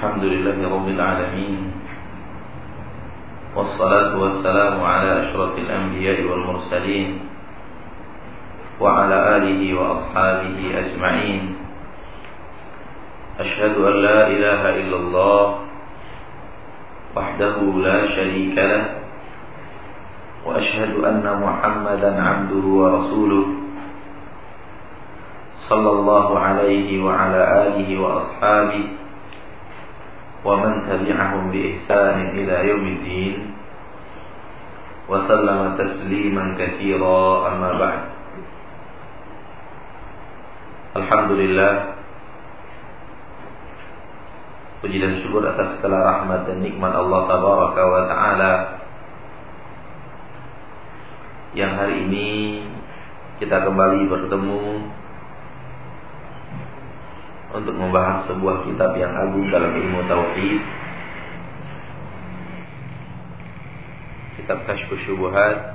Alhamdulillahi Rabbil Alamin. Wassalatu wassalamu ala asyrafil anbiya'i wal mursalin wa ala alihi wa ashabihi ajma'in. Ashhadu an la ilaha illallah wahdahu la syarika lah, wa ashhadu anna Muhammadan abduhu wa rasuluh sallallahu alaihi wa ala alihi wa ashabihi wa man tabi'ahum bi ihsanin ila yaumiddin wa sallama tasliman katsira, amma ba'd. Alhamdulillah, puji dan syukur atas segala rahmat dan nikmat Allah tabaraka wa ta'ala yang hari ini kita kembali bertemu untuk membahas sebuah kitab yang agung dalam ilmu tauhid, kitab Kasyfu Syubuhat,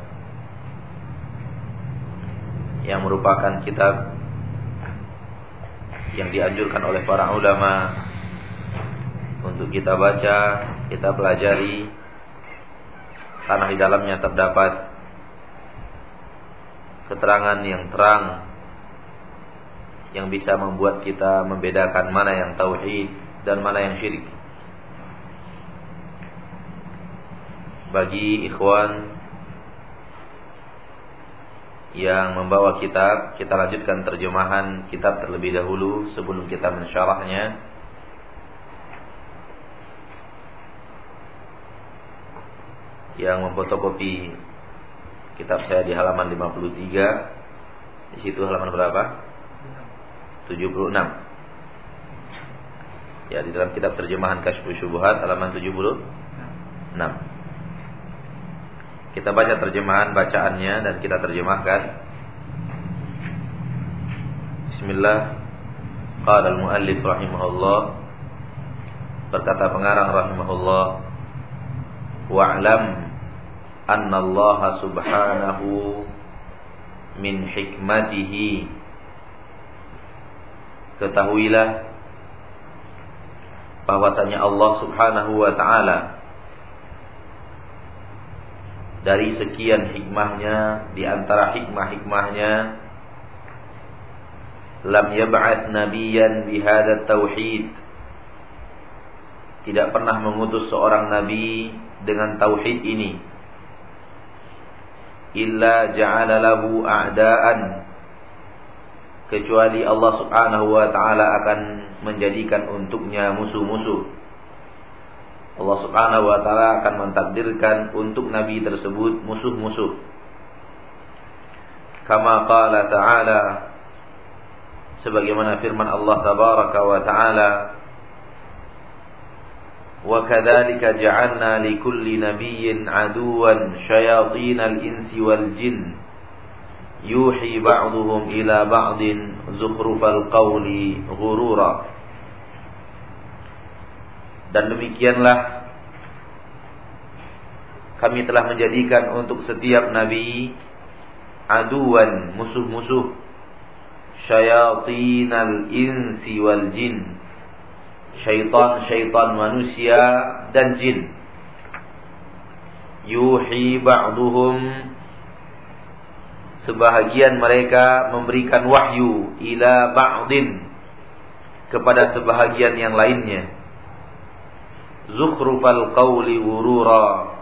yang merupakan kitab yang dianjurkan oleh para ulama untuk kita baca, kita pelajari, karena di dalamnya terdapat keterangan yang terang yang bisa membuat kita membedakan mana yang tauhid dan mana yang syirik. Bagi ikhwan yang membawa kitab, kita lanjutkan terjemahan kitab terlebih dahulu sebelum kita mensyarahnya. Yang memfotokopi kitab saya di halaman 53. Di situ halaman berapa? 76. Ya, di dalam kitab terjemahan Kasyfu Syubuhat halaman 76. Kita baca terjemahan bacaannya dan kita terjemahkan. Bismillah. Qala al-muallif rahimahullah, berkata pengarang rahimahullah, wa'lam anna Allah subhanahu min hikmatihi, ketahuilah bahwasanya Allah subhanahu wa ta'ala dari sekian hikmahnya, di antara hikmah-hikmahnya, lam yab'at nabiyan bihadat tauhid, tidak pernah mengutus seorang nabi dengan tauhid ini, illa ja'ala lahu a'da'an, kecuali Allah subhanahu wa ta'ala akan menjadikan untuknya musuh-musuh. Allah subhanahu wa ta'ala akan mentakdirkan untuk nabi tersebut musuh-musuh. Kama qala ta'ala, sebagaimana firman Allah tabaraka wa ta'ala, wa kadhalika ja'alna likulli nabiyyin aduwan syayatinal insi wal jinn yuhi ba'duhum ila ba'din zukhrufal qawli ghurura. Dan demikianlah kami telah menjadikan untuk setiap nabi aduwan, musuh-musuh, syayatinal insi wal jin, syaitan-syaitan manusia dan jin, yuhi ba'duhum, sebahagian mereka memberikan wahyu, ila ba'din, kepada sebahagian yang lainnya, zukhrufal qawli ghurura,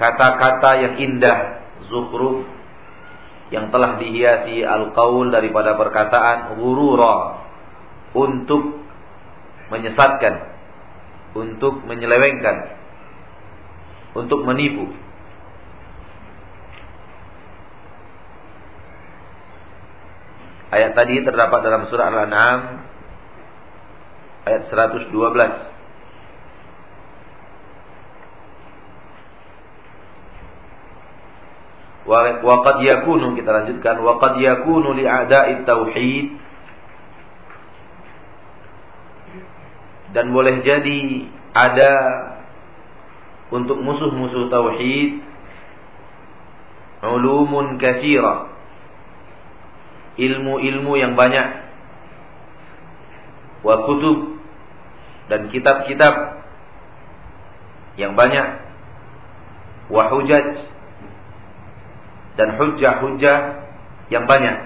kata-kata yang indah, zukhruf, yang telah dihiasi al-qawl daripada perkataan, ghurura, untuk menyesatkan, untuk menyelewengkan, untuk menipu. Ayat tadi terdapat dalam surah Al-An'am ayat 112. Wa qad yakunu, kita lanjutkan, wa qad yakunu li a'da'it tauhid, dan boleh jadi ada untuk musuh-musuh tauhid, ulumun katsira, ilmu-ilmu yang banyak, wa kutub, dan kitab-kitab yang banyak, wa hujaj, dan hujjah-hujjah yang banyak.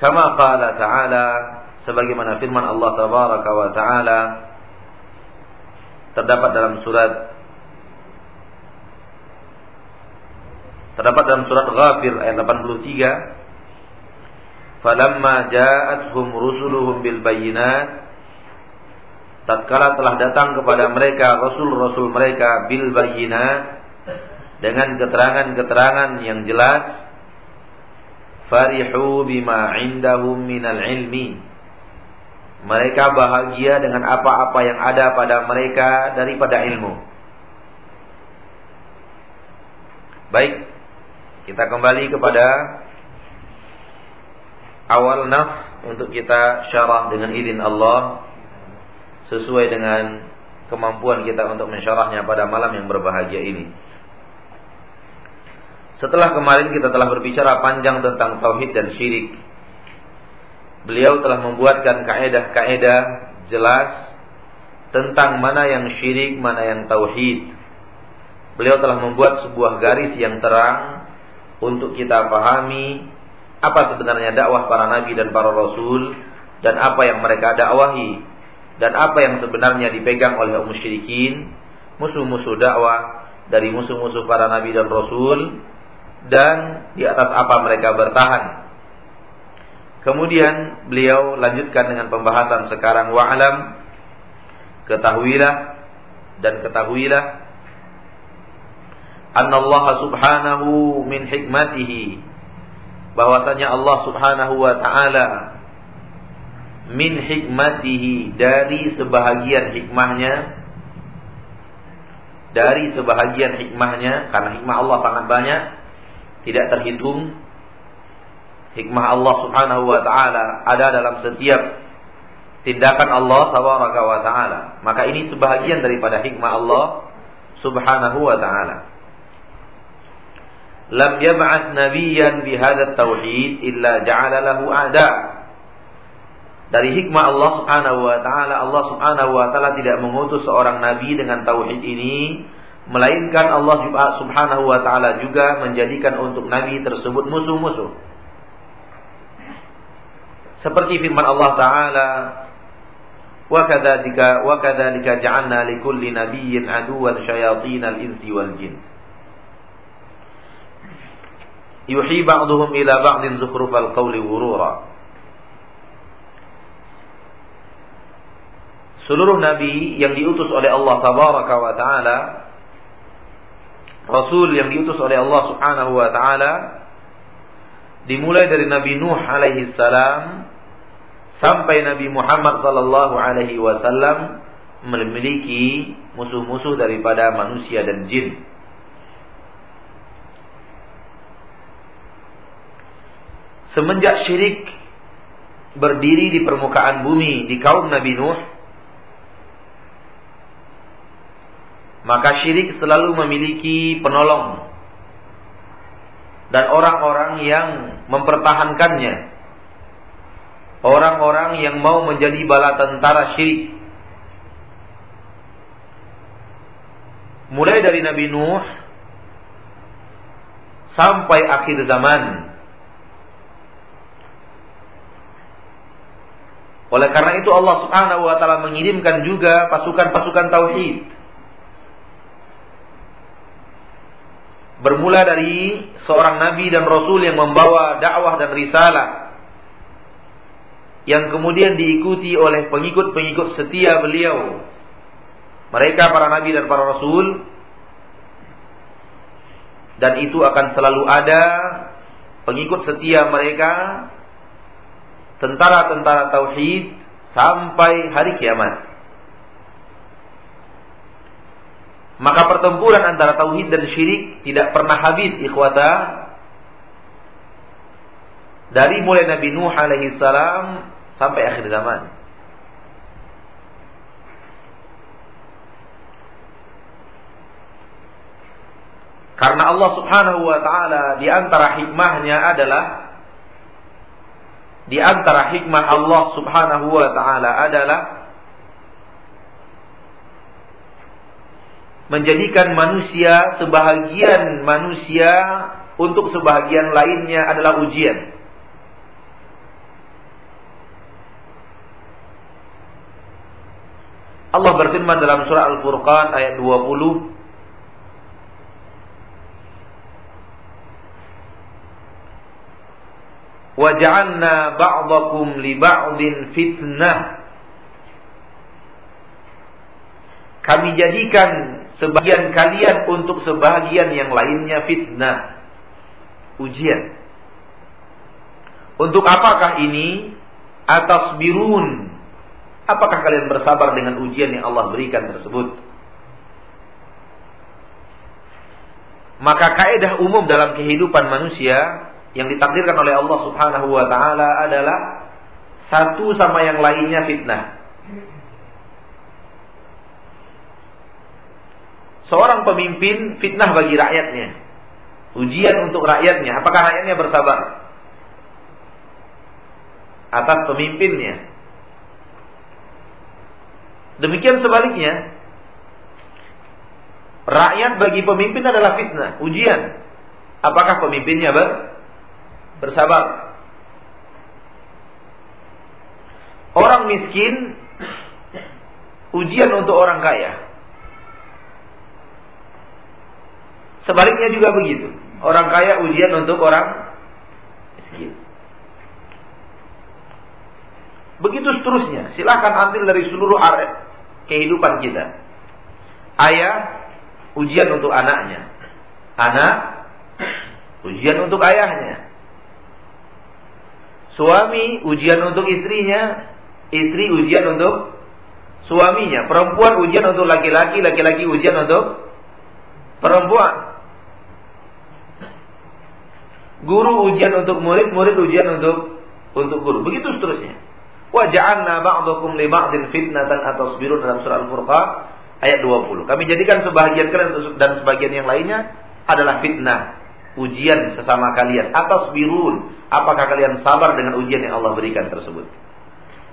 Kama qala ta'ala, sebagaimana firman Allah tabaraka wa ta'ala terdapat dalam surat Ghafir ayat 83, falamma ja'atuhum rusuluhum bil bayyinat, tatkala telah datang kepada mereka rasul-rasul mereka bil bayyinat, dengan keterangan-keterangan yang jelas, farihu bima indahum minal ilmi, mereka bahagia dengan apa-apa yang ada pada mereka daripada ilmu. Baik, kita kembali kepada awal nafs untuk kita syarah dengan izin Allah sesuai dengan kemampuan kita untuk mensyarahnya pada malam yang berbahagia ini. Setelah kemarin kita telah berbicara panjang tentang tauhid dan syirik. Beliau telah membuatkan kaedah-kaedah jelas tentang mana yang syirik, mana yang tauhid. Beliau telah membuat sebuah garis yang terang untuk kita pahami apa sebenarnya dakwah para nabi dan para rasul, dan apa yang mereka dakwahi, dan apa yang sebenarnya dipegang oleh musyrikin, musuh-musuh dakwah dari musuh-musuh para nabi dan rasul, dan di atas apa mereka bertahan. Kemudian beliau lanjutkan dengan pembahasan sekarang, wa'alam, ketahuilah, dan ketahuilah, annallaha subhanahu min hikmatihi, bahwasanya Allah subhanahu wa ta'ala min hikmatihi, dari sebahagian hikmahnya, karena hikmah Allah sangat banyak, tidak terhitung. Hikmah Allah subhanahu wa ta'ala ada dalam setiap tindakan Allah tabaraka wa ta'ala. Maka ini sebahagian daripada hikmah Allah subhanahu wa ta'ala. Lam yab'ats nabiyyan bihadza tauhid illa ja'ala lahu a'da. Dari hikmah Allah Subhanahu wa taala, Allah Subhanahu wa taala tidak mengutus seorang nabi dengan tauhid ini, melainkan Allah Subhanahu wa taala juga menjadikan untuk nabi tersebut musuh-musuh. Seperti firman Allah taala, wa kadzalika ja'alna likulli nabiyyin aduwwan syayatinal insi wal jin. Yuhi ba'duhum ila ba'din zukhrufal qawli ghurura. Seluruh nabi yang diutus oleh Allah tabaraka wa taala, rasul yang diutus oleh Allah subhanahu wa taala, dimulai dari Nabi Nuh alaihi salam sampai Nabi Muhammad sallallahu alaihi wasallam memiliki musuh-musuh daripada manusia dan jin. Semenjak syirik berdiri di permukaan bumi di kaum Nabi Nuh, maka syirik selalu memiliki penolong dan orang-orang yang mempertahankannya, orang-orang yang mau menjadi bala tentara syirik. Mulai dari Nabi Nuh sampai akhir zaman. Oleh karena itu Allah subhanahu wa ta'ala mengirimkan juga pasukan-pasukan tauhid, bermula dari seorang nabi dan rasul yang membawa dakwah dan risalah, yang kemudian diikuti oleh pengikut-pengikut setia beliau. Mereka para nabi dan para rasul, dan itu akan selalu ada pengikut setia mereka, tentara-tentara tauhid sampai hari kiamat. Maka pertempuran antara tauhid dan syirik tidak pernah habis, ikhwata. Dari mulai Nabi Nuh alaihi salam sampai akhir zaman. Karena Allah subhanahu wa ta'ala di antara hikmahnya adalah, di antara hikmah Allah subhanahu wa ta'ala adalah menjadikan manusia, sebahagian manusia untuk sebahagian lainnya adalah ujian. Allah berfirman dalam surah Al-Furqan ayat 20, وَجَعَلْنَا بَعْضَكُمْ لِبَعْضٍ فِتْنَةً. Kami jadikan sebagian kalian untuk sebagian yang lainnya fitnah, ujian. Untuk apakah ini? Atasbirun. Apakah kalian bersabar dengan ujian yang Allah berikan tersebut? Maka kaedah umum dalam kehidupan manusia yang ditakdirkan oleh Allah Subhanahu wa ta'ala adalah satu sama yang lainnya fitnah. Seorang pemimpin fitnah bagi rakyatnya, ujian untuk rakyatnya. Apakah rakyatnya bersabar atas pemimpinnya? Demikian sebaliknya, rakyat bagi pemimpin adalah fitnah, ujian. Apakah pemimpinnya bersabar? Orang miskin ujian untuk orang kaya. Sebaliknya juga begitu. Orang kaya ujian untuk orang miskin. Begitu seterusnya. Silakan ambil dari seluruh area kehidupan kita. Ayah ujian untuk anaknya. Anak ujian untuk ayahnya. Suami ujian untuk istrinya, istri ujian untuk suaminya, perempuan ujian untuk laki-laki, laki-laki ujian untuk perempuan. Guru ujian untuk murid, murid ujian untuk guru. Begitu seterusnya. Wa ja'alna ba'dakum li ba'din fitnatan atasbirun, dalam surah Al-Furqan ayat 20. Kami jadikan sebahagian kalian dan sebahagian yang lainnya adalah fitnah, ujian sesama kalian. Atasbirun, apakah kalian sabar dengan ujian yang Allah berikan tersebut?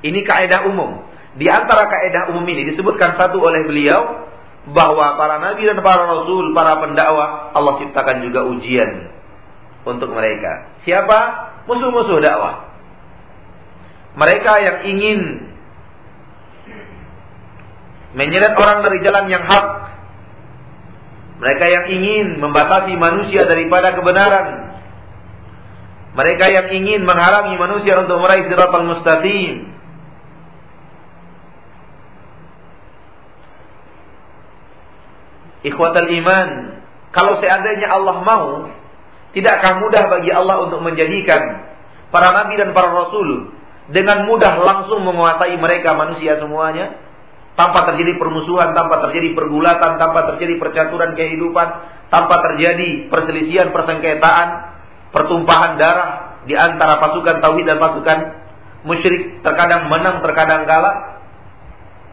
Ini kaedah umum. Di antara kaedah umum ini disebutkan satu oleh beliau, bahwa para nabi dan para rasul, para pendakwah, Allah ciptakan juga ujian untuk mereka. Siapa? Musuh-musuh dakwah. Mereka yang ingin menyeret orang dari jalan yang hak, mereka yang ingin membatasi manusia daripada kebenaran, mereka yang ingin menghalangi manusia untuk meraih siratal mustaqim. Ikhwatal iman, kalau seandainya Allah mau, tidakkah mudah bagi Allah untuk menjadikan para nabi dan para rasul dengan mudah langsung menguasai mereka manusia semuanya? Tanpa terjadi permusuhan, tanpa terjadi pergulatan, tanpa terjadi percaturan kehidupan, tanpa terjadi perselisihan, persengketaan, pertumpahan darah di antara pasukan tauhid dan pasukan musyrik, terkadang menang, terkadang kalah.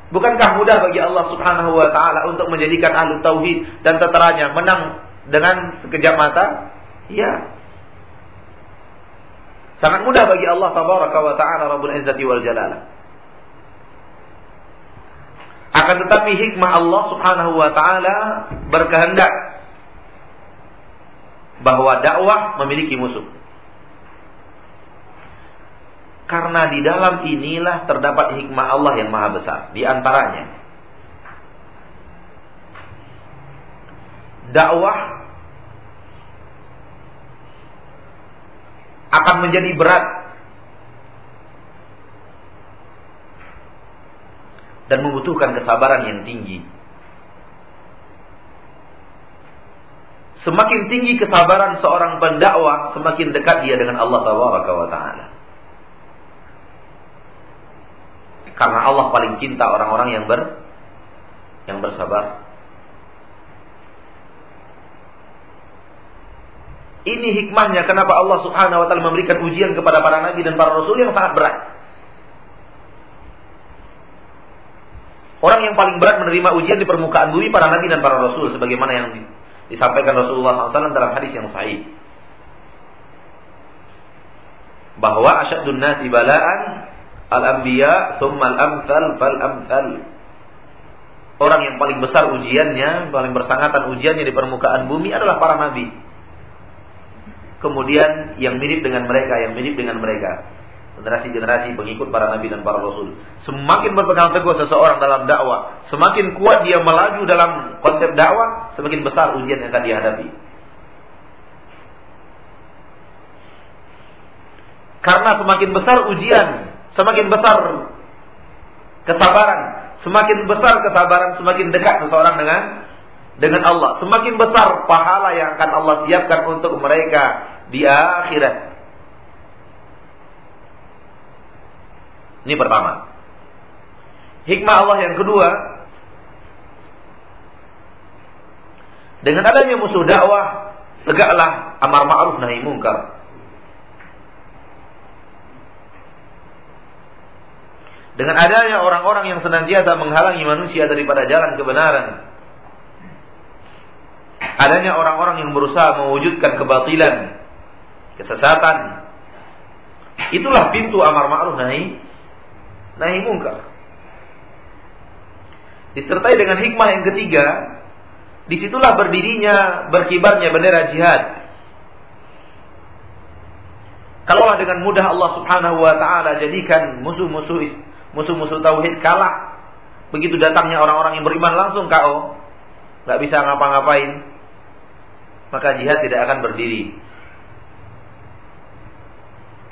Bukankah mudah bagi Allah Subhanahu wa ta'ala untuk menjadikan ahli tauhid dan teteranya menang dengan sekejap mata? Ya. Sangat mudah bagi Allah Tabaraka wa ta'ala Rabbul Izzati wal Jalalah. Akan tetapi hikmah Allah Subhanahu wa ta'ala berkehendak bahwa dakwah memiliki musuh. Karena di dalam inilah terdapat hikmah Allah yang maha besar. Di antaranya, dakwah akan menjadi berat dan membutuhkan kesabaran yang tinggi. Semakin tinggi kesabaran seorang pendakwah, semakin dekat dia dengan Allah Tabaraka wa ta'ala. Karena Allah paling cinta orang-orang yang bersabar. Ini hikmahnya kenapa Allah Subhanahu wa ta'ala memberikan ujian kepada para nabi dan para rasul yang sangat berat. Orang yang paling berat menerima ujian di permukaan bumi para nabi dan para rasul, sebagaimana yang disampaikan Rasulullah SAW dalam hadis yang sahih, bahwa asyaddun nasi bala'an al-anbiya thumma al-amthal fal-amthal. orang yang paling besar ujiannya, paling bersangatan ujiannya di permukaan bumi adalah para nabi. Kemudian yang mirip dengan mereka, generasi-generasi pengikut para nabi dan para rasul. Semakin berpegang teguh seseorang dalam dakwah, semakin kuat dia melaju dalam konsep dakwah, semakin besar ujian yang akan dihadapi. Karena semakin besar ujian, semakin besar kesabaran, semakin dekat seseorang dengan Allah, semakin besar pahala yang akan Allah siapkan untuk mereka di akhirat. Ini pertama. Hikmah Allah yang kedua, dengan adanya musuh dakwah, tegaklah amar ma'ruf nahi mungkar. Dengan adanya orang-orang yang senantiasa menghalangi manusia daripada jalan kebenaran, adanya orang-orang yang berusaha mewujudkan kebatilan, kesesatan, itulah pintu amar ma'ruf nahi mungkar. Disertai dengan hikmah yang ketiga, disitulah berkibarnya bendera jihad. Kalaulah dengan mudah Allah Subhanahu wa ta'ala jadikan musuh-musuh tauhid kalah, begitu datangnya orang-orang yang beriman langsung KO, gak bisa ngapa-ngapain, maka jihad tidak akan berdiri.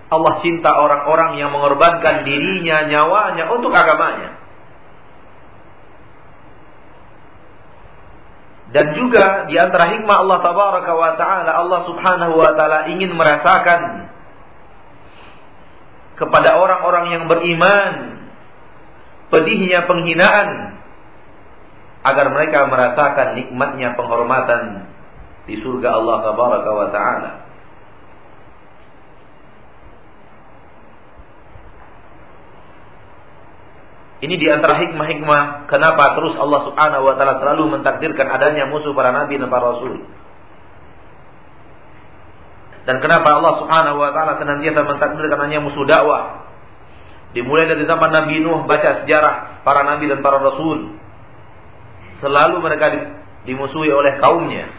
Allah cinta orang-orang yang mengorbankan dirinya, nyawanya untuk agamanya. Dan juga di antara hikmah Allah tabaraka wa ta'ala, Allah subhanahu wa ta'ala ingin merasakan kepada orang-orang yang beriman pedihnya penghinaan, agar mereka merasakan nikmatnya penghormatan di surga Allah tabaraka wa ta'ala. Ini di antara hikmah-hikmah kenapa terus Allah subhanahu wa ta'ala selalu mentakdirkan adanya musuh para nabi dan para rasul. Dan kenapa Allah subhanahu wa ta'ala senantiasa mentakdirkan adanya musuh dakwah. Dimulai dari zaman Nabi Nuh, baca sejarah para nabi dan para rasul, selalu mereka dimusuhi oleh kaumnya.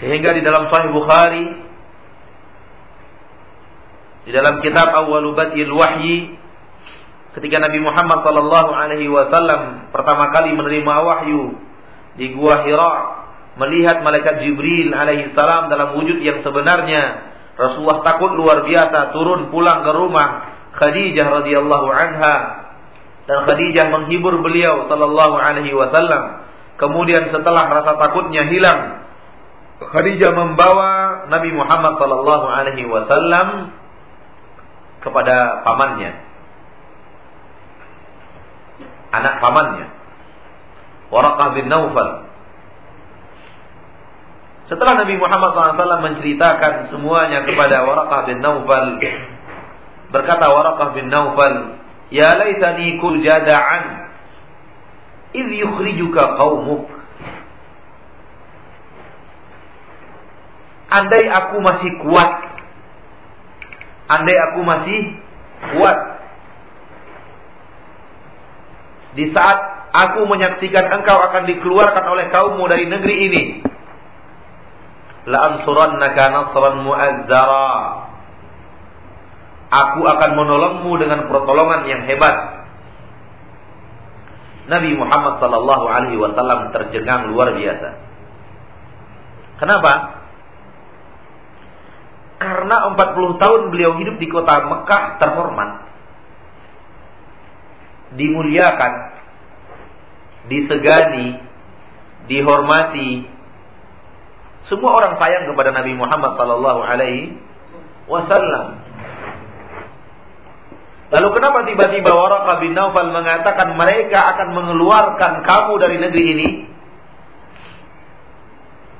Sehingga di dalam Sahih Bukhari, di dalam kitab Awwalu Bad'il Wahyi, ketika Nabi Muhammad sallallahu alaihi wasallam pertama kali menerima wahyu di Gua Hira, melihat malaikat Jibril alaihi salam dalam wujud yang sebenarnya, Rasulullah takut luar biasa, turun pulang ke rumah Khadijah radhiyallahu anha, dan Khadijah menghibur beliau sallallahu alaihi wasallam. Kemudian setelah rasa takutnya hilang, Khadijah membawa Nabi Muhammad sallallahu alaihi wasallam kepada pamannya, anak pamannya Waraqah bin Naufal. Setelah Nabi Muhammad SAW menceritakan semuanya kepada Waraqah bin Naufal, berkata Waraqah bin Naufal, "Ya laitani kun jada'an idh yukhrijuka qaumuk." Andai aku masih kuat di saat aku menyaksikan engkau akan dikeluarkan oleh kaummu dari negeri ini. La'ansurannaka nasran mu'azzara. Aku akan menolongmu dengan pertolongan yang hebat. Nabi Muhammad sallallahu alaihi wasallam tercengang luar biasa. Kenapa? Karena 40 tahun beliau hidup di kota Mekah terhormat, dimuliakan, disegani, dihormati. Semua orang sayang kepada Nabi Muhammad sallallahu alaihi wasallam. Lalu kenapa tiba-tiba Waraqah bin Naufal mengatakan mereka akan mengeluarkan kamu dari negeri ini?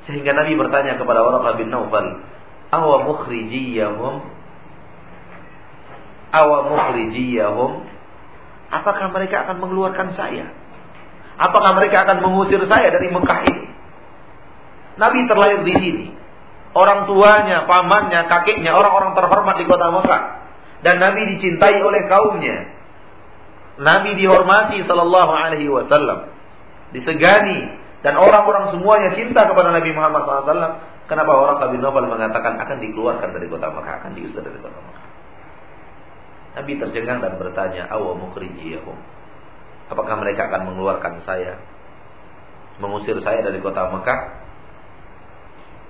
Sehingga Nabi bertanya kepada Waraqah bin Naufal, "Awa mukhrijiyahum?" Apakah mereka akan mengeluarkan saya? Apakah mereka akan mengusir saya dari Mekah ini? Nabi terlahir di sini. Orang tuanya, pamannya, kakeknya, orang-orang terhormat di kota Mekah. Dan Nabi dicintai oleh kaumnya. Nabi dihormati sallallahu alaihi wasallam, disegani, dan orang-orang semuanya cinta kepada Nabi Muhammad SAW. Kenapa orang Kabir Nobel mengatakan akan dikeluarkan dari kota Mekah, akan diusir dari kota Mekah? Nabi tercengang dan bertanya, awa mukhrijiyahum, apakah mereka akan mengeluarkan saya, mengusir saya dari kota Mekah?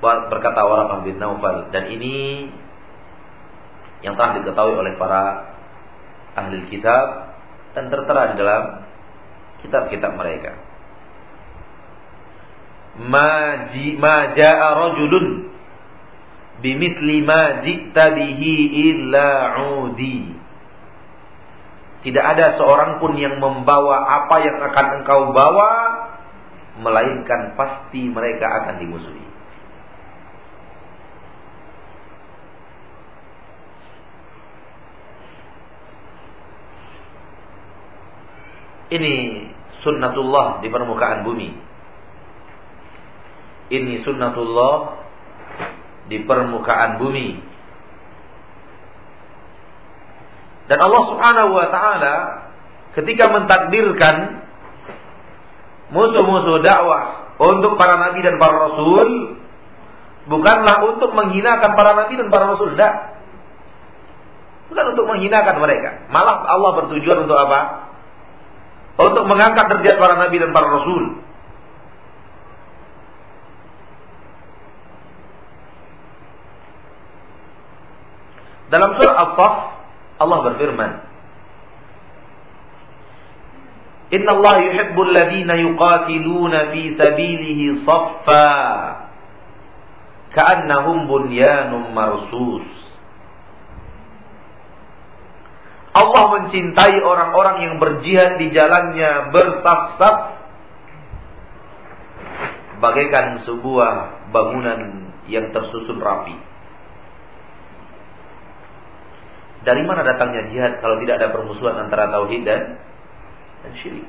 Berkata Waraqah bin Naufal, dan ini yang telah diketahui oleh para ahli kitab dan tertera di dalam kitab-kitab mereka, ma jaa rajulun bimithli ma ji'ta bihi illa 'udi, tidak ada seorang pun yang membawa apa yang akan engkau bawa melainkan pasti mereka akan dimusuhi. Ini sunnatullah di permukaan bumi. Ini sunnatullah di permukaan bumi. Dan Allah Subhanahu wa taala ketika mentakdirkan musuh-musuh dakwah untuk para nabi dan para rasul, bukanlah untuk menghinakan para nabi dan para rasul, tidak. Bukan untuk menghinakan mereka. Malah Allah bertujuan untuk apa? Untuk mengangkat derajat para nabi dan para rasul. Dalam surah As-Saff Allah berfirman, Inna Allah yuhibbul ladhina yuqatiluna fi sabilihi saffa ka'annahum bunyanun marsus. Allah mencintai orang-orang yang berjihad di jalannya bersaf-saf bagaikan sebuah bangunan yang tersusun rapi. Dari mana datangnya jihad kalau tidak ada permusuhan antara tauhid dan syirik?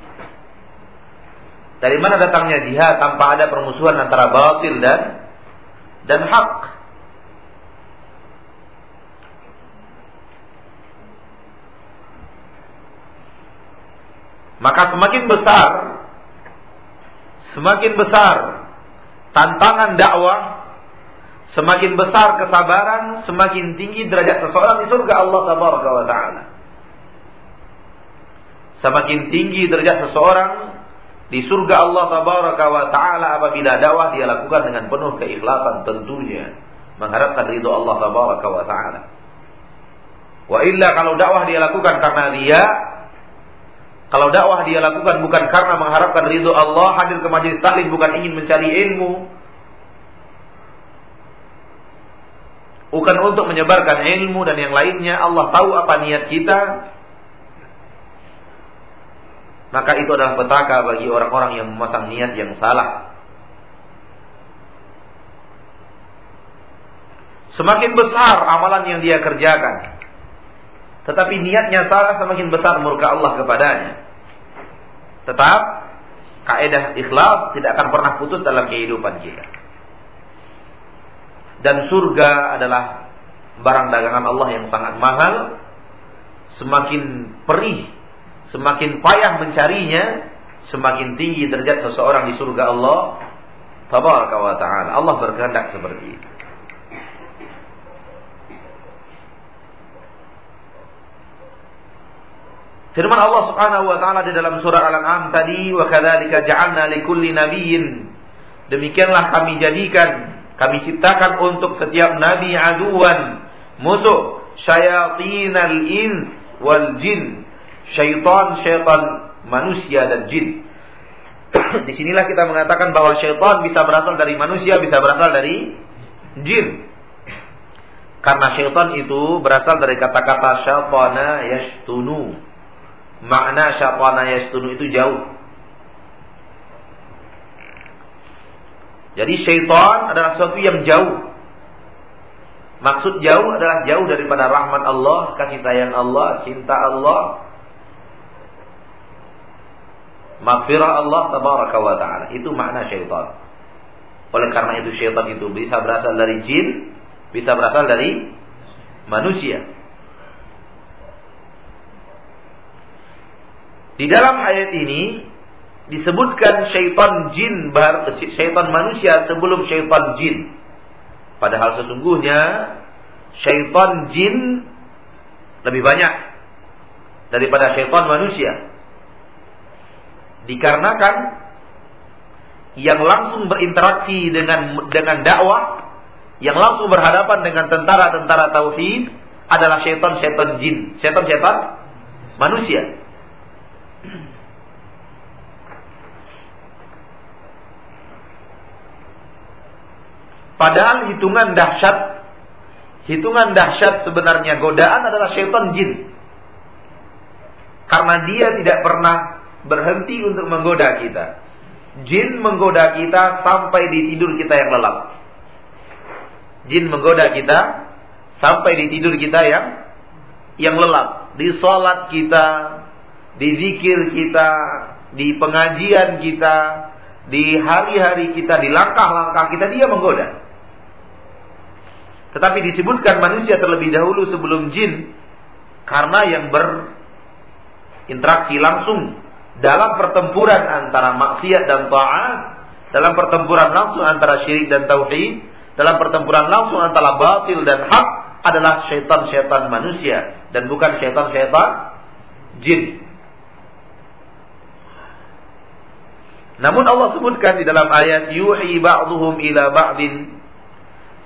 Dari mana datangnya jihad tanpa ada permusuhan antara batil dan hak? Maka semakin besar tantangan dakwah, semakin besar kesabaran, semakin tinggi derajat seseorang di surga Allah Tabaraka wa Ta'ala. Semakin tinggi derajat seseorang di surga Allah Tabaraka wa Ta'ala apabila dakwah dia lakukan dengan penuh keikhlasan, tentunya mengharapkan ridho Allah Tabaraka wa Ta'ala. Wa illa kalau dakwah dia lakukan karena dia, kalau dakwah dia lakukan bukan karena mengharapkan ridho Allah, hadir ke majelis taklim bukan ingin mencari ilmu, bukan untuk menyebarkan ilmu dan yang lainnya, Allah tahu apa niat kita, maka itu adalah petaka bagi orang-orang yang memasang niat yang salah. Semakin besar amalan yang dia kerjakan, tetapi niatnya salah, semakin besar murka Allah kepadanya. Tetap kaedah ikhlas tidak akan pernah putus dalam kehidupan kita. Dan surga adalah barang dagangan Allah yang sangat mahal. Semakin perih, semakin payah mencarinya, semakin tinggi derajat seseorang di surga Allah Tabaraka wa Ta'ala. Allah berkehendak seperti itu. Firman Allah Subhanahu wa taala di dalam surah Al-An'am tadi, wa kadzalika ja'alna likulli nabiyyin, demikianlah kami jadikan, kami ciptakan untuk setiap nabi aduwan, musuh, syayatinal ins wal jin, syaitan manusia dan jin. Di sinilah kita mengatakan bahwa syaitan bisa berasal dari manusia, bisa berasal dari jin. Karena syaitan itu berasal dari kata-kata syatana yastunu. Makna syatana yastunu itu jauh. Jadi syaitan adalah sesuatu yang jauh. Maksud jauh adalah jauh daripada rahmat Allah, kasih sayang Allah, cinta Allah, maghfirah Allah Tabaraka wa Ta'ala. Itu makna syaitan. Oleh karena itu syaitan itu bisa berasal dari jin, bisa berasal dari manusia. Di dalam ayat ini disebutkan syaitan jin, syaitan manusia sebelum syaitan jin. Padahal sesungguhnya syaitan jin lebih banyak daripada syaitan manusia. Dikarenakan yang langsung berinteraksi dengan dakwah, yang langsung berhadapan dengan tentara-tentara tauhid adalah syaitan-syaitan jin, syaitan-syaitan manusia. Padahal hitungan dahsyat sebenarnya godaan adalah syaitan jin. Karena dia tidak pernah berhenti untuk menggoda kita. Jin menggoda kita sampai di tidur kita yang lelap. Jin menggoda kita sampai di tidur kita yang lelap. Di salat kita, di zikir kita, di pengajian kita, di hari-hari kita, di langkah-langkah kita, dia menggoda. Tetapi disebutkan manusia terlebih dahulu sebelum jin, karena yang berinteraksi langsung dalam pertempuran antara maksiat dan ta'at, dalam pertempuran langsung antara syirik dan tauhid, dalam pertempuran langsung antara batil dan hak adalah syaitan-syaitan manusia dan bukan syaitan-syaitan jin. Namun Allah sebutkan di dalam ayat yuhi ba'duhum ila ba'din,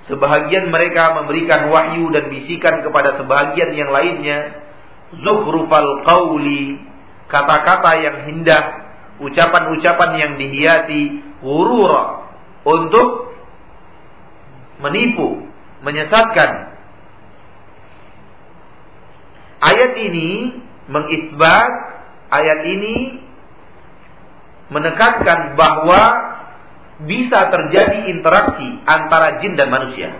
sebahagian mereka memberikan wahyu dan bisikan kepada sebahagian yang lainnya, zuhrufal qawli, kata-kata yang indah, ucapan-ucapan yang dihiasi, ghurura, untuk menipu, menyesatkan. Ayat ini mengisbat, ayat ini menekankan bahwa bisa terjadi interaksi antara jin dan manusia.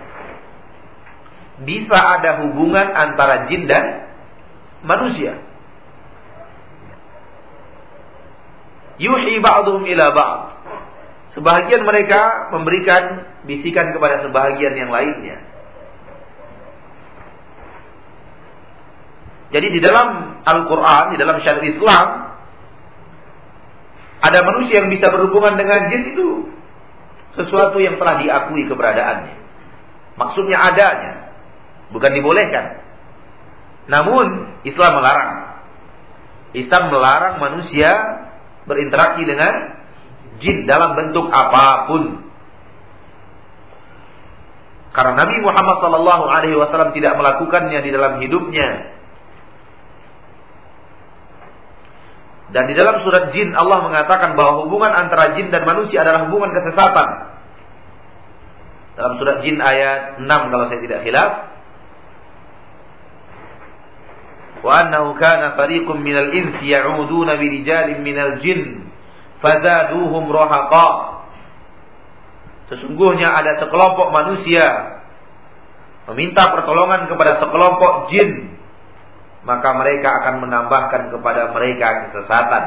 Bisa ada hubungan antara jin dan manusia. Yuhi ba'duhum ila ba'd, sebahagian mereka memberikan bisikan kepada sebahagian yang lainnya. Jadi di dalam Al-Quran, di dalam syariat Islam, ada manusia yang bisa berhubungan dengan jin, itu sesuatu yang telah diakui keberadaannya. Maksudnya adanya, bukan dibolehkan. Namun Islam melarang. Islam melarang manusia berinteraksi dengan jin dalam bentuk apapun. Karena Nabi Muhammad SAW tidak melakukannya di dalam hidupnya. Dan di dalam surat jin Allah mengatakan bahwa hubungan antara jin dan manusia adalah hubungan kesesatan. Dalam surat jin ayat 6 kalau saya tidak khilaf. وَأَنَّهُ كَانَ فَرِيقٌ مِنَ الْإِنْسِ يَعُودُونَ بِرِجَالٍ مِنَ الْجِنِّ فَزَادُوهُمْ رَهَقًا. Sesungguhnya ada sekelompok manusia meminta pertolongan kepada sekelompok jin, maka mereka akan menambahkan kepada mereka kesesatan.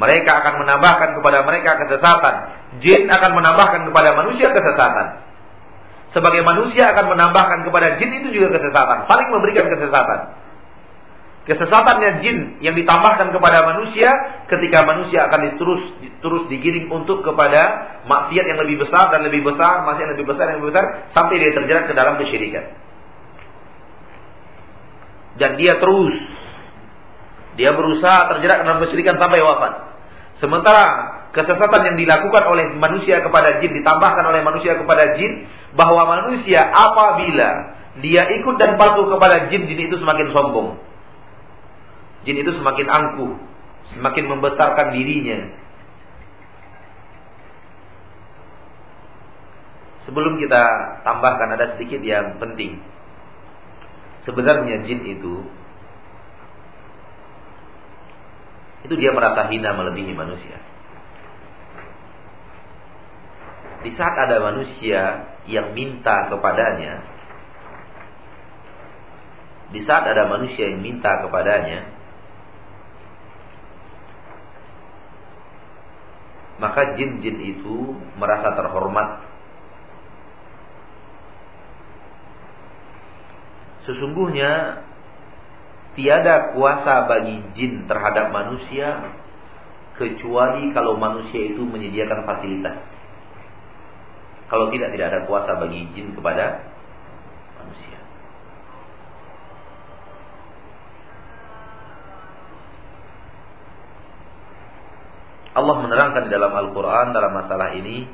Mereka akan menambahkan kepada mereka kesesatan. Jin akan menambahkan kepada manusia kesesatan. Sebagai manusia akan menambahkan kepada jin, itu juga kesesatan. Saling memberikan kesesatan. Kesesatannya jin yang ditambahkan kepada manusia ketika manusia akan terus digiring untuk kepada maksiat yang lebih besar dan lebih besar, maksiat yang lebih besar dan lebih besar, sampai dia terjerat ke dalam kesyirikan. Dan dia berusaha terjerat ke dalam kesyirikan sampai wafat. Sementara kesesatan yang dilakukan oleh manusia kepada jin, ditambahkan oleh manusia kepada jin, bahwa manusia apabila dia ikut dan patuh kepada jin, jin itu semakin sombong. Jin itu semakin angkuh, semakin membesarkan dirinya. Sebelum kita tambahkan, ada sedikit yang penting. Sebenarnya jin itu dia merasa hina melebihi manusia. Di saat ada manusia yang minta kepadanya, maka jin-jin itu merasa terhormat. Sesungguhnya tiada kuasa bagi jin terhadap manusia kecuali kalau manusia itu menyediakan fasilitas. Kalau tidak, tidak ada kuasa bagi jin kepada manusia. Allah menerangkan di dalam Al-Quran dalam masalah ini,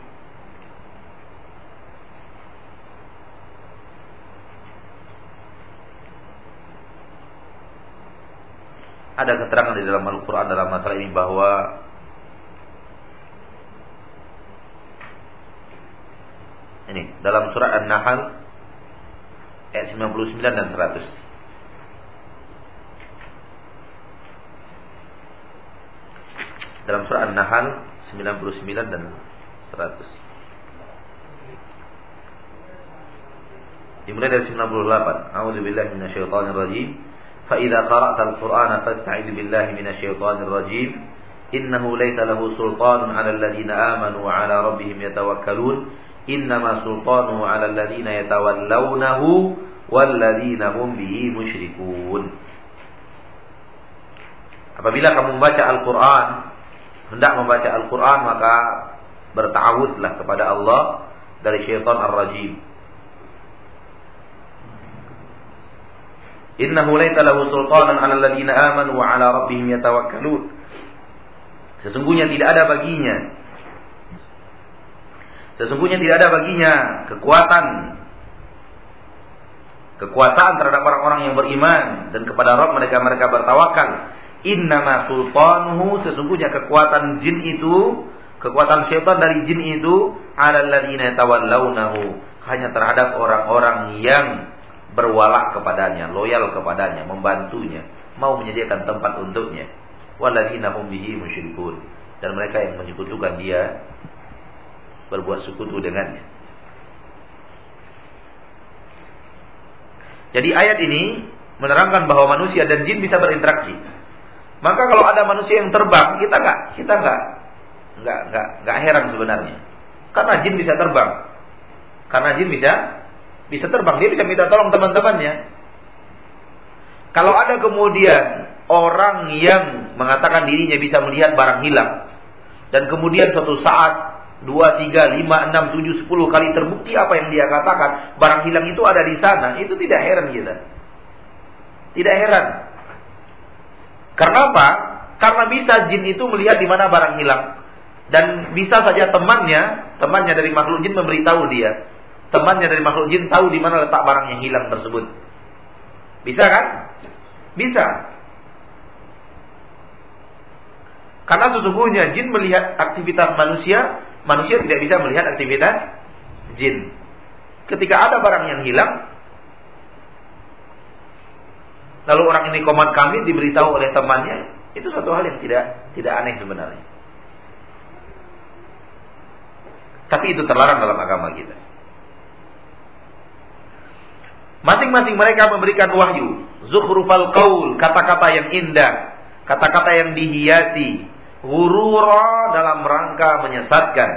ada keterangan di dalam Al-Quran dalam masalah ini bahwa ini dalam surah An-Nahl ayat 99 dan 100. Dalam surah An-Nahl 99 dan 100. Dimulai dari 98. A'udzubillahi minasyaitonirrajim. Fa idza qara'tal Qur'ana fasta'idz billahi minasyaitonirrajim. Innahu laysa lahu sultanun 'alal ladzina amanu wa 'ala rabbihim yatawakkalun. Innama sultanuhu 'alal ladzina yatawallawnahu wal ladzina hum bihi musyrikun. Apabila kamu membaca Al-Qur'an, hendak membaca Al-Quran, maka berta'awudlah kepada Allah dari syaitan ar-rajim. Innahu laysa lahu sultanan 'alal ladzina amanu wa 'ala rabbihim yatawakkalun. Sesungguhnya tidak ada baginya. Sesungguhnya tidak ada baginya kekuatan terhadap orang-orang yang beriman dan kepada Rabb mereka bertawakal. Innama sultanuhu, sesungguhnya kekuatan jin itu, kekuatan syaitan dari jin itu, 'alal ladzina tawallawnahu, hanya terhadap orang-orang yang berwala kepadanya, loyal kepadanya, membantunya, mau menyediakan tempat untuknya. Wal ladzina hum bihi musyrikun, dan mereka yang menyekutukan dia, berbuat sekutu dengannya. Jadi ayat ini menerangkan bahwa manusia dan jin bisa berinteraksi. Maka kalau ada manusia yang terbang, kita enggak heran sebenarnya. Karena jin bisa terbang. Karena jin bisa terbang, dia bisa minta tolong teman-temannya. Kalau ada kemudian orang yang mengatakan dirinya bisa melihat barang hilang dan kemudian suatu saat 2, 3, 5, 6, 7, 10 kali terbukti apa yang dia katakan, barang hilang itu ada di sana, itu tidak heran kita. Tidak heran. Karena apa? Karena bisa jin itu melihat di mana barang hilang. Dan bisa saja temannya dari makhluk jin memberitahu dia. Temannya dari makhluk jin tahu di mana letak barang yang hilang tersebut. Bisa kan? Bisa. Karena sesungguhnya jin melihat aktivitas manusia, manusia tidak bisa melihat aktivitas jin. Ketika ada barang yang hilang, lalu orang ini komat kami diberitahu oleh temannya, itu satu hal yang tidak aneh sebenarnya. Tapi itu terlarang dalam agama kita. Masing-masing mereka memberikan wahyu, zukhrufal qaul, kata-kata yang indah, kata-kata yang dihiasi, ghurura, dalam rangka menyesatkan.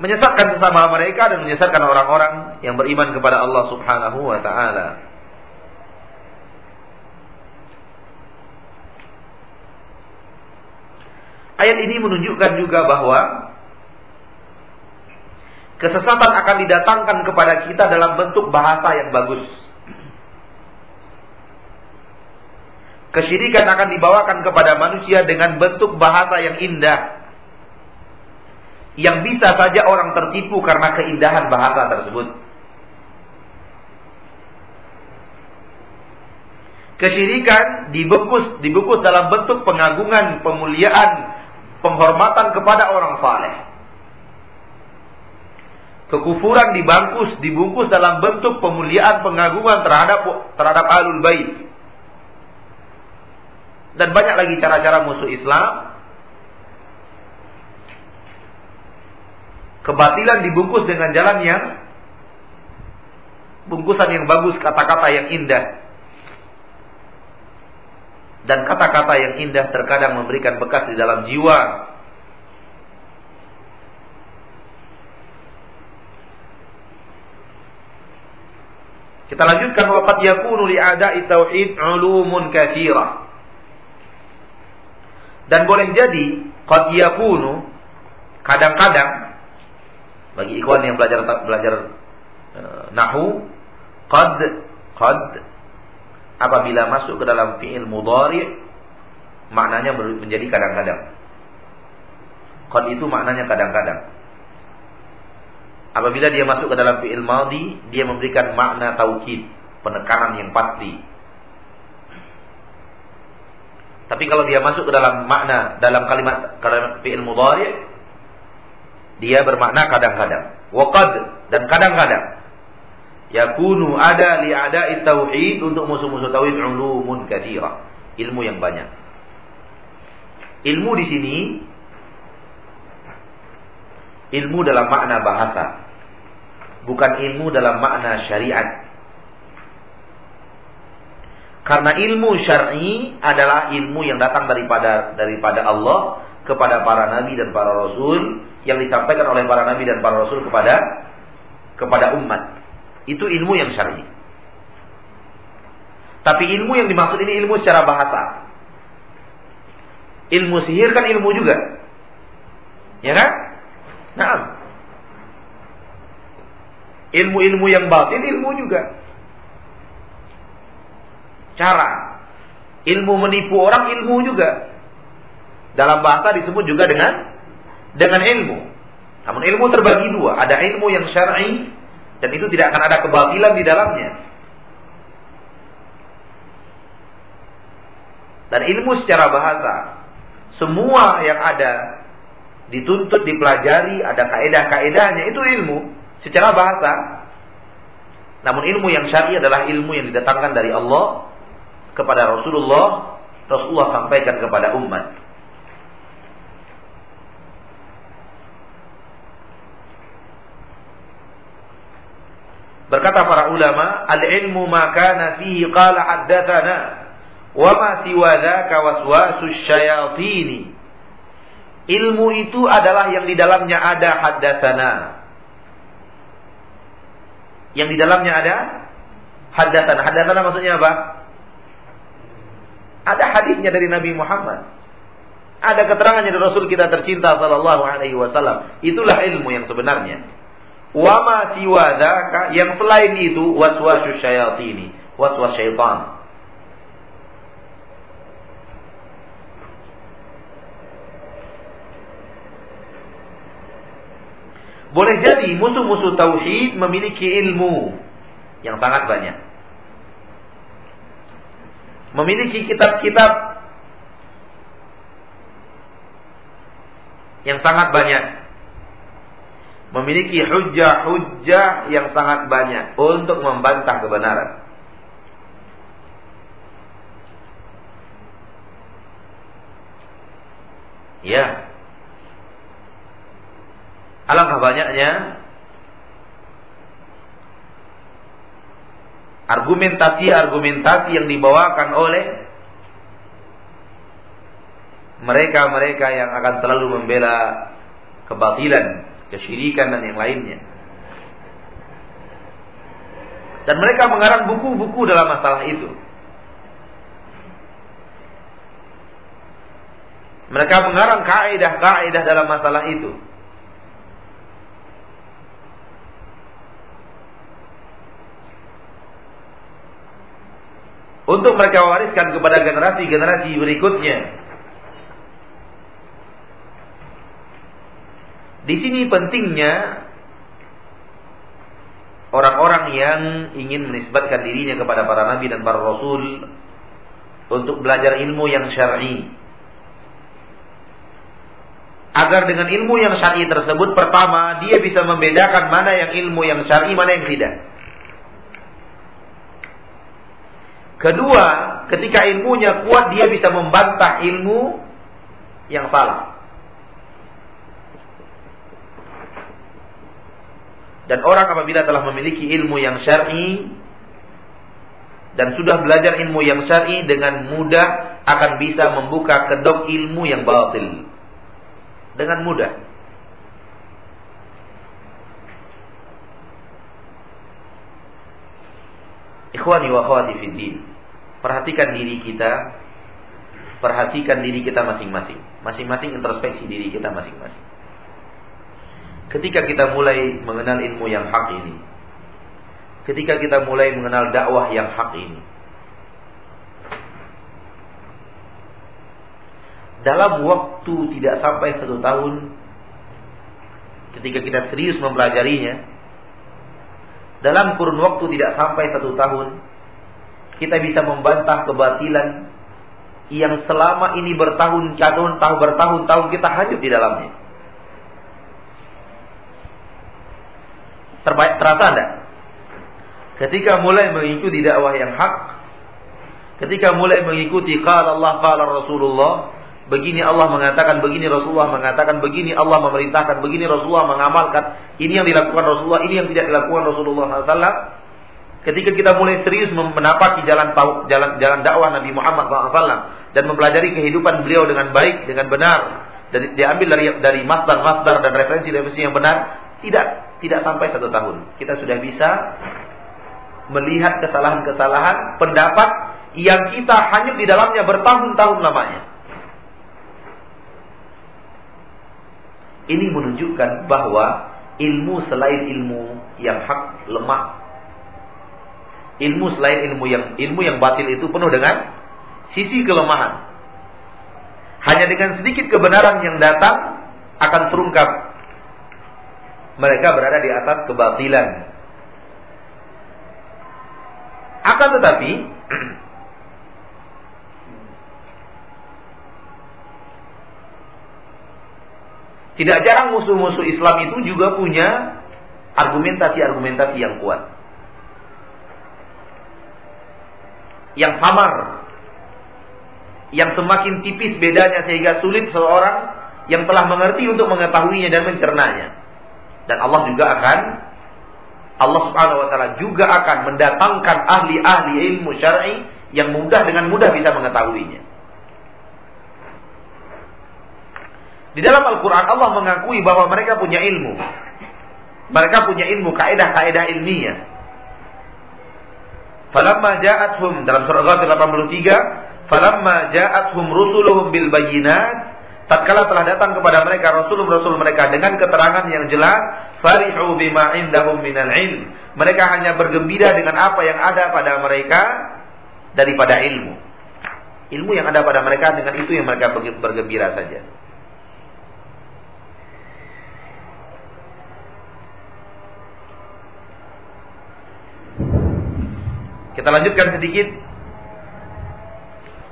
Menyesatkan sesama mereka dan menyesatkan orang-orang yang beriman kepada Allah Subhanahu wa ta'ala. Ayat ini menunjukkan juga bahwa kesesatan akan didatangkan kepada kita dalam bentuk bahasa yang bagus. Kesyirikan akan dibawakan kepada manusia dengan bentuk bahasa yang indah, yang bisa saja orang tertipu karena keindahan bahasa tersebut. Kesyirikan dibungkus dalam bentuk pengagungan, pemuliaan, penghormatan kepada orang saleh. Kekufuran dibungkus dalam bentuk pemuliaan, pengagungan terhadap Ahlul Bait. Dan banyak lagi cara-cara musuh Islam. Kebatilan dibungkus dengan jalan yang bungkusan yang bagus, kata-kata yang indah. Dan kata-kata yang indah terkadang memberikan bekas di dalam jiwa. Kita lanjutkan, waqad yakunu li'ada'i tauhid 'ulumun katsira. Dan boleh jadi qad yakunu, kadang-kadang bagi ikhwan yang belajar nahwu, qad apabila masuk ke dalam fi'il mudhari' maknanya menjadi kadang-kadang. Qad itu maknanya kadang-kadang. Apabila dia masuk ke dalam fi'il madhi, dia memberikan makna taukid, penekanan yang pasti. Tapi kalau dia masuk ke dalam makna dalam kalimat fi'il mudhari', dia bermakna kadang-kadang. Waqad, dan kadang-kadang yakunu ada li ada'i tauhid, untuk musuh-musuh tauhid, ulumun katsira, ilmu yang banyak. Ilmu di sini ilmu dalam makna bahasa, bukan ilmu dalam makna syariat. Karena ilmu syar'i adalah ilmu yang datang daripada Allah kepada para nabi dan para rasul, yang disampaikan oleh para nabi dan para rasul kepada umat. Itu ilmu yang syar'i. Tapi ilmu yang dimaksud ini ilmu secara bahasa. Ilmu sihir kan ilmu juga, ya kan? Nah, ilmu-ilmu yang batin ilmu juga. Cara ilmu menipu orang ilmu juga. Dalam bahasa disebut juga dengan ilmu. Namun ilmu terbagi dua, ada ilmu yang syar'i dan itu tidak akan ada kebatilan di dalamnya. Dan ilmu secara bahasa, semua yang ada dituntut, dipelajari, ada kaedah-kaedahnya, itu ilmu secara bahasa. Namun ilmu yang syar'i adalah ilmu yang didatangkan dari Allah kepada Rasulullah sampaikan kepada umat. Berkata para ulama, al-ilmu ma kana fihi qala haddatsana wa ma siwa dzaka waswasus syayatini. Ilmu itu adalah yang di dalamnya ada haddatsana. Yang di dalamnya ada haddatsana. Haddatsana maksudnya apa? Ada hadisnya dari Nabi Muhammad. Ada keterangannya dari Rasul kita tercinta sallallahu alaihi wasallam. Itulah ilmu yang sebenarnya. Wa ma siwa dzaka, yang selain itu waswasus syayatini, waswas syaitan. Boleh jadi musuh-musuh tauhid memiliki ilmu yang sangat banyak. Memiliki kitab-kitab yang sangat banyak. Memiliki hujjah-hujjah yang sangat banyak untuk membantah kebenaran. Ya. Alangkah banyaknya argumentasi-argumentasi yang dibawakan oleh mereka-mereka yang akan selalu membela kebatilan, kesyirikan dan yang lainnya. Dan mereka mengarang buku-buku dalam masalah itu. Mereka mengarang kaidah-kaidah dalam masalah itu. Untuk mereka wariskan kepada generasi-generasi berikutnya. Di sini pentingnya orang-orang yang ingin menisbatkan dirinya kepada para nabi dan para rasul untuk belajar ilmu yang syar'i. Agar dengan ilmu yang syar'i tersebut, pertama dia bisa membedakan mana yang ilmu yang syar'i, mana yang tidak. Kedua, ketika ilmunya kuat, dia bisa membantah ilmu yang salah. Dan orang apabila telah memiliki ilmu yang syar'i dan sudah belajar ilmu yang syar'i, dengan mudah akan bisa membuka kedok ilmu yang batil. Dengan mudah. Ikhwani wa akhwati fid din, perhatikan diri kita, perhatikan diri kita masing-masing. Masing-masing introspeksi diri kita masing-masing. Ketika kita mulai mengenal ilmu yang hak ini, ketika kita mulai mengenal dakwah yang hak ini, dalam waktu tidak sampai 1 tahun, ketika kita serius mempelajarinya, dalam kurun waktu tidak sampai 1 tahun, kita bisa membantah kebatilan yang selama ini bertahun-tahun kita hanyut di dalamnya. Terasa enggak? Ketika mulai mengikuti dakwah yang hak, ketika mulai mengikuti qala Allah qala Rasulullah, begini Allah mengatakan, begini Rasulullah mengatakan, begini Allah memerintahkan, begini Rasulullah mengamalkan, ini yang dilakukan Rasulullah, ini yang tidak dilakukan Rasulullah SAW. Ketika kita mulai serius menapaki jalan dakwah Nabi Muhammad SAW dan mempelajari kehidupan beliau dengan baik, dengan benar, dan diambil dari masdar dan referensi yang benar, tidak sampai 1 tahun kita sudah bisa melihat kesalahan-kesalahan pendapat yang kita hanyut di dalamnya bertahun-tahun lamanya. Ini menunjukkan bahwa ilmu selain ilmu yang hak lemah. Ilmu selain ilmu yang batil itu penuh dengan sisi kelemahan. Hanya dengan sedikit kebenaran yang datang akan terungkap mereka berada di atas kebatilan. Akan tetapi tidak jarang musuh-musuh Islam itu juga punya argumentasi yang kuat, yang samar, yang semakin tipis bedanya sehingga sulit seorang yang telah mengerti untuk mengetahuinya dan mencernanya. Dan Allah Subhanahu wa taala juga akan mendatangkan ahli-ahli ilmu syar'i yang dengan mudah bisa mengetahuinya. Di dalam Al-Qur'an Allah mengakui bahwa mereka punya ilmu. Mereka punya ilmu, kaidah-kaidah ilmiah. Falamma ja'athum, dalam surah Ghafir 83, falamma ja'athum rusuluhum bil bayyinat, tatkala telah datang kepada mereka rasul-rasul mereka dengan keterangan yang jelas, farihu bima indahum minal ilm, mereka hanya bergembira dengan apa yang ada pada mereka daripada ilmu. Ilmu yang ada pada mereka, dengan itu yang mereka bergembira saja. Kita lanjutkan sedikit.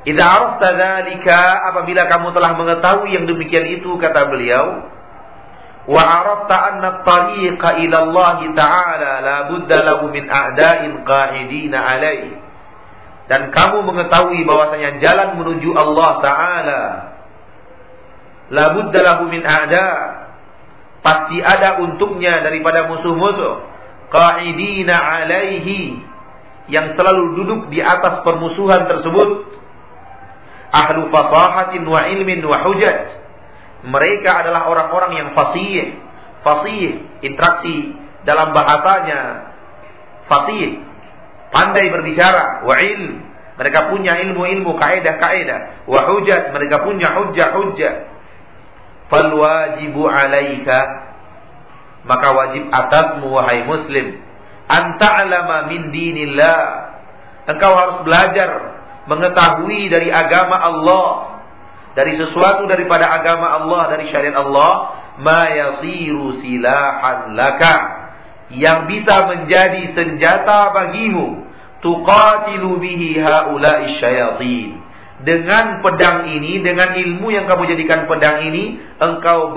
Idza arafta dzalika, apabila kamu telah mengetahui yang demikian itu, kata beliau, wa arafta anna at-tariqa ila Allah ta'ala la budda lahu min a'da'in qa'idina alaihi, dan kamu mengetahui bahwasanya jalan menuju Allah ta'ala la budda lahu min a'da', pasti ada untuknya daripada musuh-musuh, qa'idina alaihi, yang selalu duduk di atas permusuhan tersebut. Ahlu fasahatin wa ilmin wa hujaj, mereka adalah orang-orang yang fasih, interaksi dalam bahasanya, fasih, pandai berbicara, wa ilm, mereka punya ilmu-ilmu, kaidah-kaidah, wa hujaj, mereka punya hujjah. Fal wajibu alaika, maka wajib atasmu wahai muslim, anta'lama min dinillah, engkau harus belajar mengetahui dari agama Allah, dari sesuatu daripada agama Allah, dari syariat Allah, ma yasiru silahan laka, yang bisa menjadi senjata bagimu, tuqatilu bihi haula'i syayatin, dengan pedang ini, dengan ilmu yang kamu jadikan pedang ini, engkau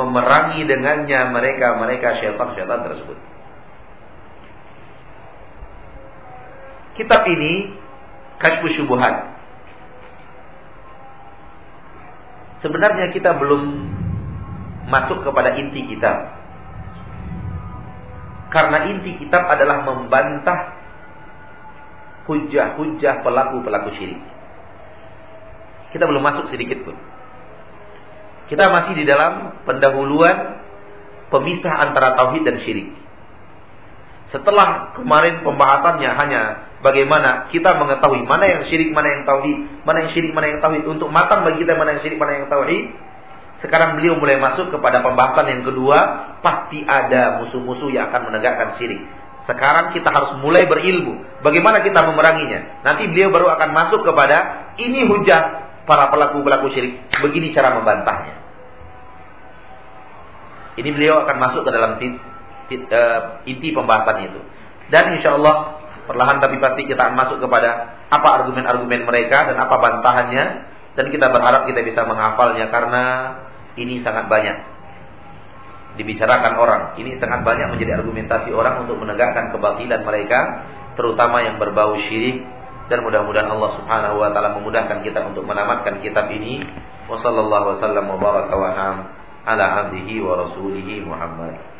memerangi dengannya mereka syaitan-syaitan tersebut. Kitab ini Kasyfu Syubuhat. Sebenarnya kita belum masuk kepada inti kitab, karena inti kitab adalah membantah hujah-hujah pelaku syirik. Kita belum masuk sedikit pun. Kita masih di dalam pendahuluan pemisah antara tauhid dan syirik. Setelah kemarin pembahasannya hanya bagaimana kita mengetahui mana yang syirik, mana yang tauhid, mana yang syirik, mana yang tauhid, untuk matang bagi kita mana yang syirik, mana yang tauhid. Sekarang beliau mulai masuk kepada pembahasan yang kedua, pasti ada musuh-musuh yang akan menegakkan syirik. Sekarang kita harus mulai berilmu, bagaimana kita memeranginya. Nanti beliau baru akan masuk kepada ini hujah para pelaku-pelaku syirik, begini cara membantahnya. Ini beliau akan masuk ke dalam inti pembahasan itu. Dan insyaallah perlahan tapi pasti kita akan masuk kepada apa argumen-argumen mereka dan apa bantahannya. Dan kita berharap kita bisa menghafalnya, karena ini sangat banyak dibicarakan orang. Ini sangat banyak menjadi argumentasi orang untuk menegakkan kebatilan mereka, terutama yang berbau syirik. Dan mudah-mudahan Allah Subhanahu wa taala memudahkan kita untuk menamatkan kitab ini. Wassallallahu wasallam wa baraka wa ala abdihi wa rasulihi Muhammad.